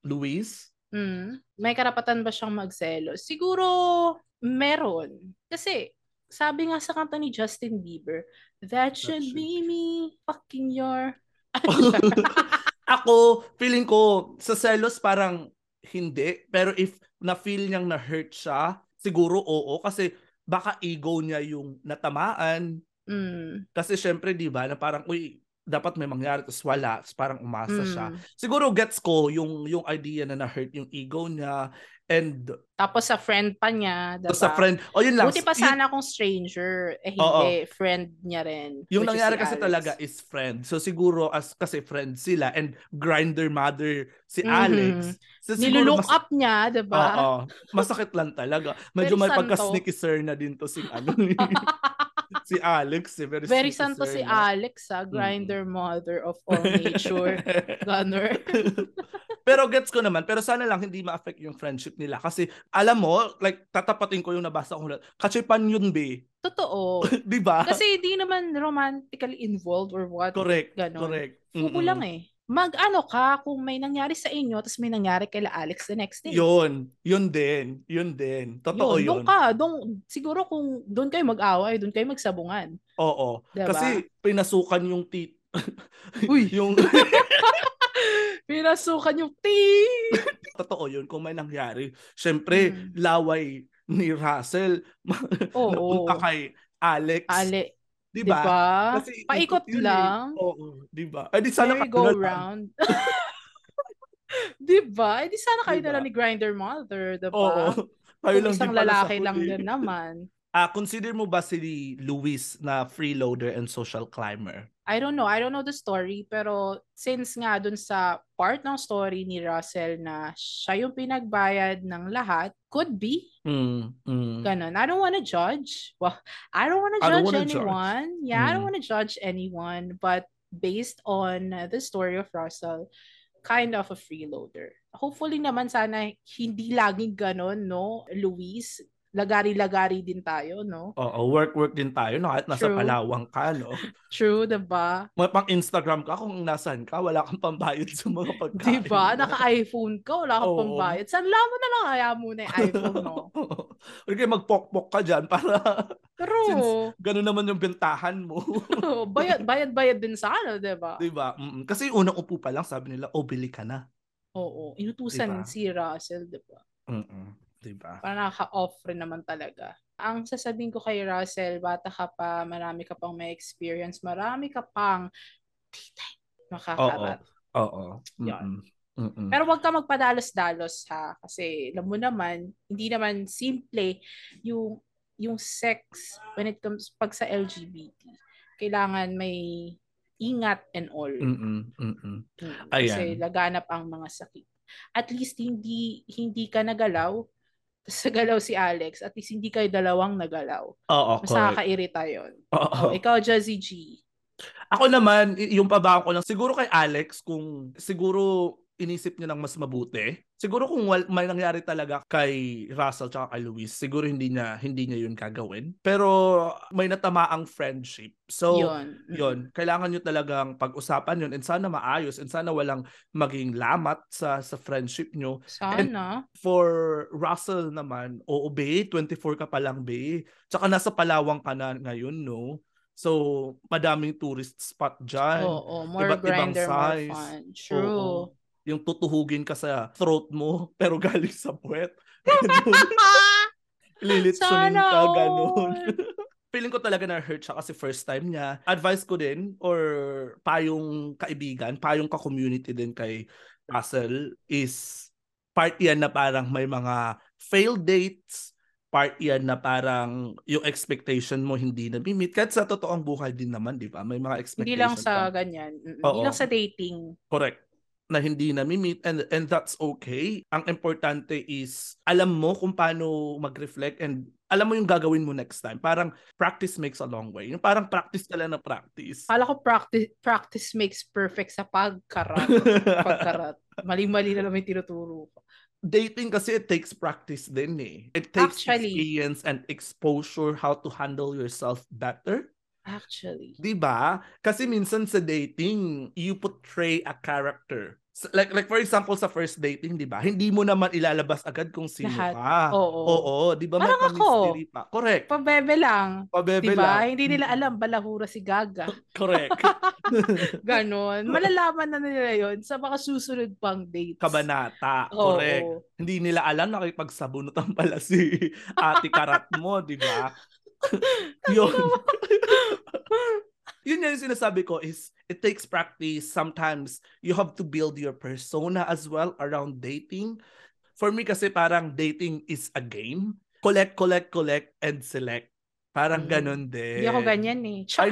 Luis. Mm. May karapatan ba siyang magselos? Siguro, meron. Kasi, sabi nga sa kanta ni Justin Bieber, that should be me, fucking your... Ako, feeling ko, sa selos parang hindi. Pero if na-feel niyang na-hurt siya, siguro oo. Kasi baka ego niya yung natamaan. Mm. Kasi syempre, di ba, na parang, uy, dapat may mangyari, tapos wala. Tapos parang umasa mm. siya. Siguro gets ko yung, yung idea na na-hurt yung ego niya. And tapos sa friend pa niya, diba? Sa friend. O oh, yun lang. Buti pa sana kung stranger, eh hindi, oh, oh. friend niya rin. Yung nangyari si kasi Alex. Talaga is friend. So siguro as kasi friend sila and Grindr mother si mm-hmm. Alex. So nilolook mas... up niya, 'di ba? Oo. Oh, oh. Masakit lang talaga. Medyo may pagka-sneakiser na din to si ano. Si Alex, eh, very, very santo si na. Alex, ah, Grindr mm. mother of all nature, gunner. Pero gets ko naman, pero sana lang hindi ma-affect yung friendship nila. Kasi alam mo, like tatapatin ko yung nabasa ko na, kachipan yun, be. Totoo. Diba? Kasi hindi naman romantically involved or what. Correct, ganon. Correct. Fubo mm-mm. lang eh. Mag-ano ka kung may nangyari sa inyo tapos may nangyari kay Alex the next day. Yun. Yun din. Yun din. Totoo yun. Doon ka. Doon, siguro kung doon kayo mag-away, doon kayo magsabungan. Oo. Diba? Kasi pinasukan yung tit. Uy. Yung... pinasukan yung tit. Totoo yun. Kung may nangyari, syempre, hmm. laway ni Russell oh, napunta oh. kay Alex. Alex. Diba? Diba? Kasi paikot lang. Eh. Oo, diba? Eh, di sana kayo go round. Diba? Eh, di sana kayo diba? Na lang ni Grindr mother, diba? Oo. Kayo lang isang lalaki lang din naman. Ah, consider mo ba si Luis na freeloader and social climber? I don't know. I don't know the story. Pero since nga dun sa part ng story ni Russell na siya yung pinagbayad ng lahat, could be. Mm, mm. Ganun. I don't wanna judge. Well, I don't wanna judge don't wanna anyone. Judge. Yeah, mm. I don't wanna judge anyone. But based on the story of Russell, kind of a freeloader. Hopefully naman sana hindi laging ganun, no, Luis? Lagari-lagari din tayo, no? Oo, work-work din tayo, no? Kahit nasa true. Palawan ka, no? True, diba? May pang-Instagram ka kung nasaan ka, wala kang pambayad sa mga pagkain. Diba? Naka-iPhone ka, wala kang oo. Pambayad. Saan lamon na lang kaya muna yung iPhone, no? Huwag kayo magpok-pok ka dyan para... True. Since ganun naman yung bentahan mo. bayad, bayad-bayad din sa ano, diba? Diba? Mm-mm. Kasi unang upo pa lang, sabi nila, oh, bili ka na. Oo, inutusan diba? Si Russell, diba? Mm-mm. Diba? Parang nakaka-off rin naman talaga. ang sasabihin ko kay Russell, bata ka pa, marami ka pang may experience, marami ka pang titay, makakarat. Oo. Mm-mm. Pero wag ka magpadalos-dalos ha, kasi alam mo naman, hindi naman simple yung yung sex when it comes pag sa L G B T. Kailangan may ingat and all. Mm-mm. Mm-mm. Kasi laganap ang mga sakit. At least hindi hindi ka nagalaw, sa galaw si Alex, at least hindi kayo dalawang nagalaw. Oo, mas nakakairita yun. Oo. So, ikaw, Jazzy G. Ako naman, yung pabaon ko lang, siguro kay Alex, kung siguro inisip niya ng mas mabuti. Siguro kung may nangyari talaga kay Russell tsaka kay Luis, siguro hindi niya hindi niya yun kagawin. Pero may natamaang friendship. So, yun. yun. Kailangan nyo talagang pag-usapan yun, and sana maayos, and sana walang maging lamat sa sa friendship nyo. Sana. And for Russell naman, oo, bae, twenty-four ka pa lang, bae. Tsaka nasa Palawan ka na ngayon, no? So, madaming tourist spot dyan. Oo, oo. More iba't grinder, size. More fun. True. Oo, oo. Yung tutuhugin ka sa throat mo pero galing sa puwet. Lilitsunin ka, ganun. Feeling ko talaga na-hurt siya kasi first time niya. Advice ko din, or payong kaibigan, payong ka-community din kay Russell, is part yan na parang may mga failed dates, part yan na parang yung expectation mo hindi na-meet. Kahit sa totoong buhay din naman, di ba? May mga expectation. Hindi lang sa pa. ganyan. Oo. Hindi lang sa dating. Correct. Na hindi nami-meet, and and that's okay. Ang importante is alam mo kung paano mag-reflect, and alam mo yung gagawin mo next time. Parang practice makes a long way. Yung parang practice tala na practice. Kala ko practice practice makes perfect sa pagkarat. Pagkarat. Mali-mali na lang yung tinuturo ko. Dating kasi it takes practice din eh. It takes Actually, experience and exposure how to handle yourself better. Actually. Diba? Kasi minsan sa dating, you portray a character. Like like for example, sa first dating, diba? Hindi mo naman ilalabas agad kung sino Lahat. ka. Oo. Oo. Diba? May pamisteri pa. Correct. Pabebe lang. Pabebe diba? lang. Hindi nila alam, balahura si Gaga. Correct. Ganon. Malalaman na nila yun sa mga susunod pang dates. Kabanata. Oo. Correct. Hindi nila alam, nakipagsabunutan pala si Ate Karat mo, diba? Yun. Yun yung sinasabi ko is it takes practice. Sometimes you have to build your persona as well around dating. For me kasi parang dating is a game. Collect, collect, collect, and select. Parang ganun din. Hindi ako ganyan eh. Ay,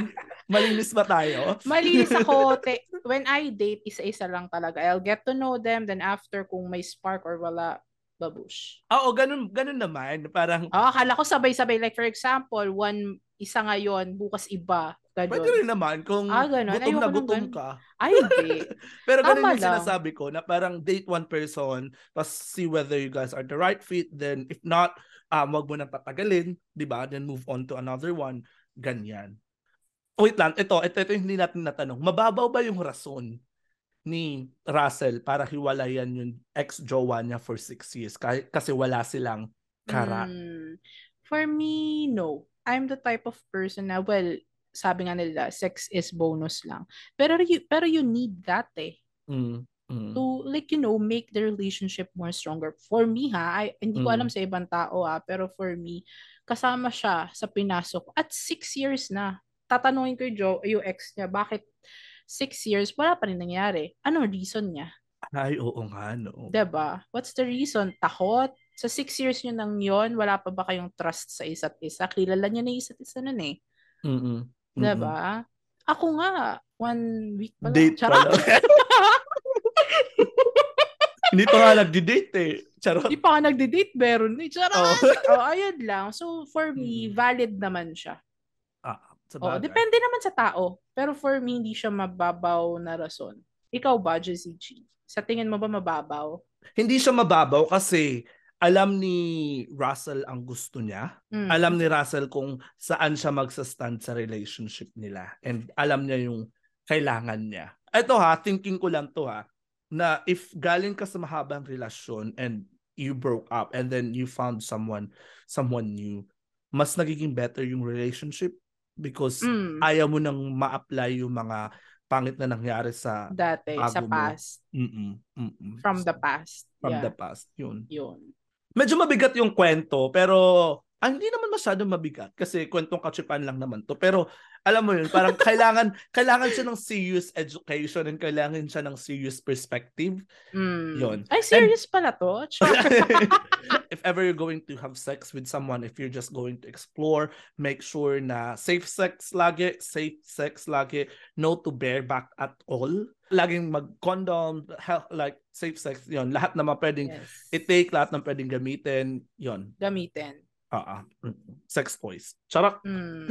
malinis ba tayo? Malinis ako. Te- When I date, isa-isa lang talaga. I'll get to know them. Then after, kung may spark or wala, babush. Oo, ganun, ganun naman. Parang... Oo, oh, akala ko sabay-sabay. Like for example, one... isa ngayon, bukas iba. Ganun. Pwede rin naman kung ah, gutom Ayoko na gutom ka. Ay, hindi. Pero ganun yung sinasabi ko, na parang date one person, tapos see whether you guys are the right fit, then if not, um, wag mo nang patagalin, diba? Then move on to another one. Ganyan. Wait lang, ito, ito, ito yung hindi natin natanong. Mababaw ba yung rason ni Russell para hiwalayan yung ex-jowa niya for six years kasi wala silang kara? Mm, for me, no. I'm the type of person na, well, sabi nga nila, sex is bonus lang. Pero you, pero you need that eh. Mm, mm. To, like, you know, make the relationship more stronger. For me ha, I, hindi mm. ko alam sa ibang tao ha, pero for me, kasama siya sa pinasok. At six years na, tatanungin ko yung, Joe, yung ex niya, bakit six years, wala pa rin nangyari. Ano reason niya? Ay, oo nga, no. Diba? What's the reason? Takot? Sa six years nyo nang yun, wala pa ba kayong trust sa isa't isa? Kilala nyo na isa't isa nun eh. Mm-mm. Mm-mm. Diba? Ako nga, one week pa lang. Date Charot. pa lang. Hindi pa nga nagdi-date eh. Charot. Hindi pa nga nagdi-date, meron eh. Charot. Oh. Oh, ayun lang. So for me, valid naman siya. Ah, oh, depende naman sa tao. Pero for me, hindi siya mababaw na rason. Ikaw ba, Jazzy G? Sa tingin mo ba mababaw? Hindi siya mababaw kasi... Alam ni Russell ang gusto niya. Mm. Alam ni Russell kung saan siya magsastand sa relationship nila. And alam niya yung kailangan niya. Ito ha, thinking ko lang to ha, na if galing ka sa mahabang relasyon and you broke up and then you found someone, someone new, mas nagiging better yung relationship because mm. ayaw mo nang ma-apply yung mga pangit na nangyari sa dati, sa past. Mm-mm, mm-mm. From the past. From yeah. the past. Yun. Yun. Medyo mabigat yung kwento, pero ah, hindi naman masyadong mabigat kasi kwentong katsipan lang naman to. Pero alam mo yun, parang kailangan kailangan siya ng serious education and kailangan siya ng serious perspective. Mm. Yun. Ay, serious and, pala to? If ever you're going to have sex with someone, if you're just going to explore, make sure na safe sex lagi, safe sex lagi, no to bareback at all. Laging mag-condom, health, like safe sex, yun. Lahat na pwedeng yes. i-take, lahat na pwedeng gamitin, yun. Gamitin. Ah, uh-uh. Sex toys. Charak. Mm.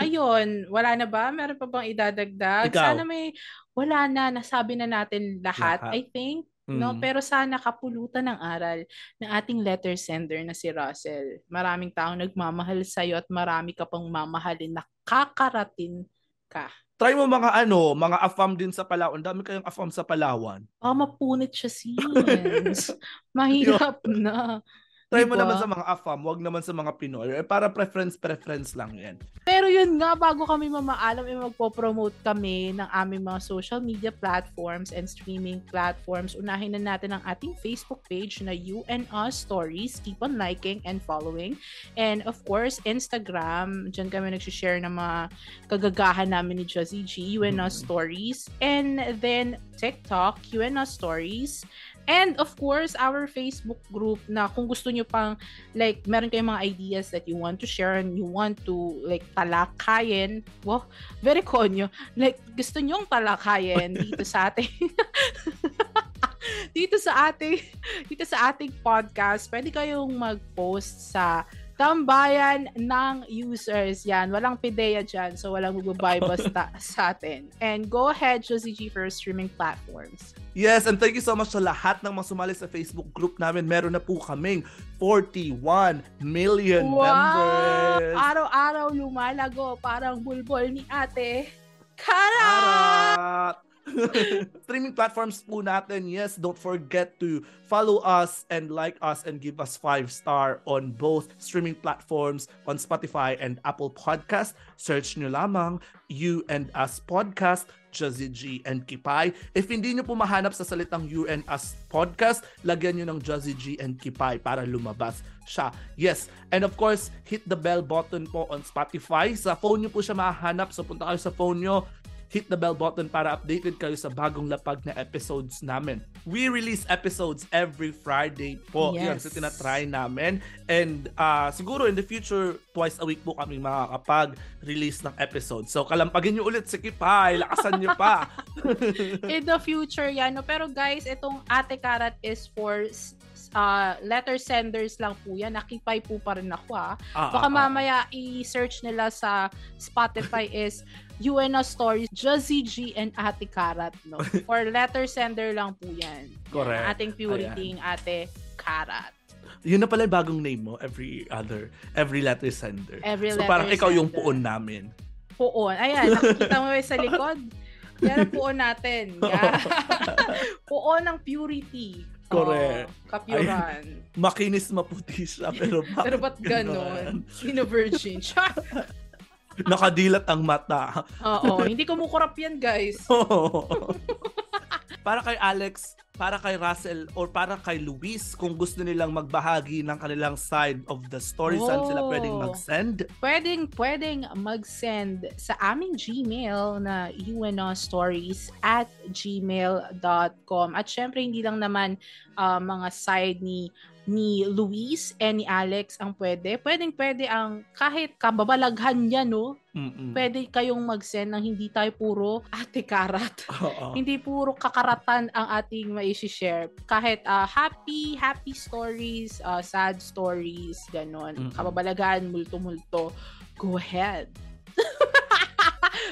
Ayun, wala na ba? Meron pa bang idadagdag? Ikaw. Sana may wala na, nasabi na natin lahat, lahat. I think. Mm. No, pero sana kapulutan ng aral ng ating letter sender na si Russell. Maraming tao nagmamahal sa iyo at marami ka pang mamahalin, nakakarating ka. Try mo mga ano, mga afam din sa Palawan. Dami kayong afam sa Palawan. Ah, oh, mapunit siya sins. Mahirap na. Try mo diba? Naman sa mga afam, wag naman sa mga Pinoy. Eh, para preference-preference lang yan. Pero yun nga, bago kami mamaalam, eh, magpo-promote kami ng aming mga social media platforms and streaming platforms. Unahin na natin ang ating Facebook page na You and Us Stories. Keep on liking and following. And of course, Instagram. Diyan kami nagsishare ng mga kagagahan namin ni Jazzy G, You and Us Stories. And then TikTok, You and Us Stories. And of course, our Facebook group na kung gusto nyo pang, like, meron kayong mga ideas that you want to share and you want to, like, talakayin. Wow, very konyo. Like, gusto nyong talakayin dito sa ating, dito sa ating, dito sa ating podcast, pwede kayong mag-post sa tambayan ng users. Yan. Walang pideya dyan. So, walang bubay basta sa atin. And go ahead, Jazzy G, for streaming platforms. Yes, and thank you so much sa lahat ng mga sumali sa Facebook group namin. Meron na po kaming forty-one million wow! members. Araw-araw lumalago. Parang bulbol ni ate. Karat! Streaming platforms po natin. Yes, don't forget to follow us and like us and give us five star on both streaming platforms, on Spotify and Apple Podcast. Search nyo lamang You and Us Podcast, Jazzy G and Kipay. If hindi nyo po mahanap sa salitang You and Us Podcast, lagyan nyo ng Jazzy G and Kipay para lumabas siya. Yes, and of course, hit the bell button po on Spotify. Sa phone nyo po siya mahanap. So punta kayo sa phone nyo, hit the bell button para updated kayo sa bagong lapag na episodes namin. We release episodes every Friday po. Yes. Yan, so tinatry namin. And uh, siguro in the future, twice a week po kami makakapag-release ng episodes. So kalampagin nyo ulit si Kipay. Lakasan nyo pa. In the future yan. No? Pero guys, itong Ate Karat is for uh, letter senders lang po yan. Nakipay po pa rin ako ha. Ah, Baka ah, mamaya ah. i-search nila sa Spotify is You and Us Stories, Jazzy G and Ate Karat, no? For letter sender lang po yan. Correct. Yan, ating purity, Ate Karat. Yun na pala yung bagong name mo, every other, every letter sender. Every so letter parang sender. Ikaw yung puon namin. Puon. Ayan, nakikita mo ba sa likod? Yan ang puon natin. Yeah. Puon ng purity. Correct. Oh, kapiuran. Ay, makinis maputi siya, pero bakit pero ba't ganon? Sino virgin? Nakadilat ang mata. Oo, hindi kumukurap yan, guys. Para kay Alex, para kay Russell, or para kay Luis, kung gusto nilang magbahagi ng kanilang side of the story, oh, saan sila pwedeng mag-send? Pwedeng, pwedeng mag-send sa aming Gmail na you and us stories at gmail dot com. At syempre, hindi lang naman uh, mga side ni ni Luis and ni Alex ang pwede. Pwedeng pwede ang kahit kababalaghan yan, no? Mm-mm. Pwede kayong mag-send ng hindi tayo puro Ate Karat. Uh-uh. Hindi puro kakaratan ang ating mai-share. Kahit uh, happy, happy stories, uh, sad stories, ganon. Mm-mm. Kababalaghan, multo-multo. Go ahead.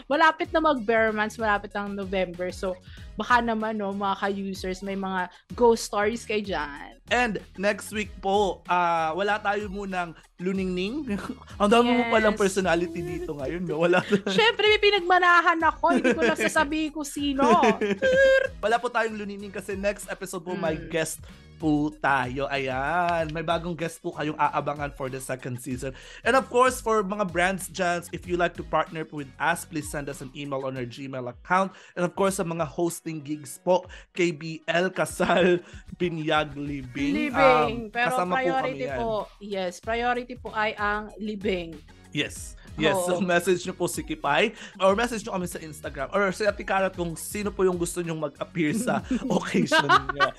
Malapit na mag-bear months, malapit ang November. So, baka naman, no, mga ka-users, may mga ghost stories kayo dyan. And next week po, uh, wala tayo munang luningning. Ang dami yes. mo palang personality dito ngayon. No? Wala. Siyempre, may pinagmanahan ako. Hindi ko lang sasabihin ko sino. Wala po tayong luningning kasi next episode po, hmm. my guest po tayo. Ayan, may bagong guest po kayong aabangan for the second season. And of course, for mga brands dyan, if you like to partner with us, please send us an email on our Gmail account. And of course, sa mga hosting gigs po, K B L, Kasal, Binyag, Libing. Libing. Um, Pero priority po, po, yes, priority po ay ang Libing. Yes. Yes, so message nyo po si Kipay or message nyo kami sa Instagram or si Ate Karat kung sino po yung gusto nyong mag-appear sa occasion niya.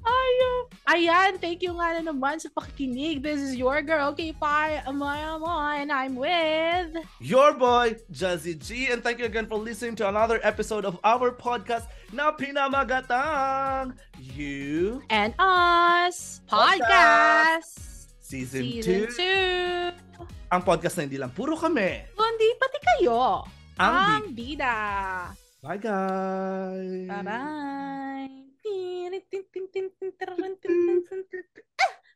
Ayun. Ayan, thank you nga na naman sa pakikinig. This is your girl, Kipay Amaya, and I'm with your boy, Jazzy G. And thank you again for listening to another episode of our podcast na pinamagatang You and Us Podcast. Season two. Ang podcast na hindi lang puro kami. Kundi pati kayo. Ang, ang bida. Bye guys. Bye bye.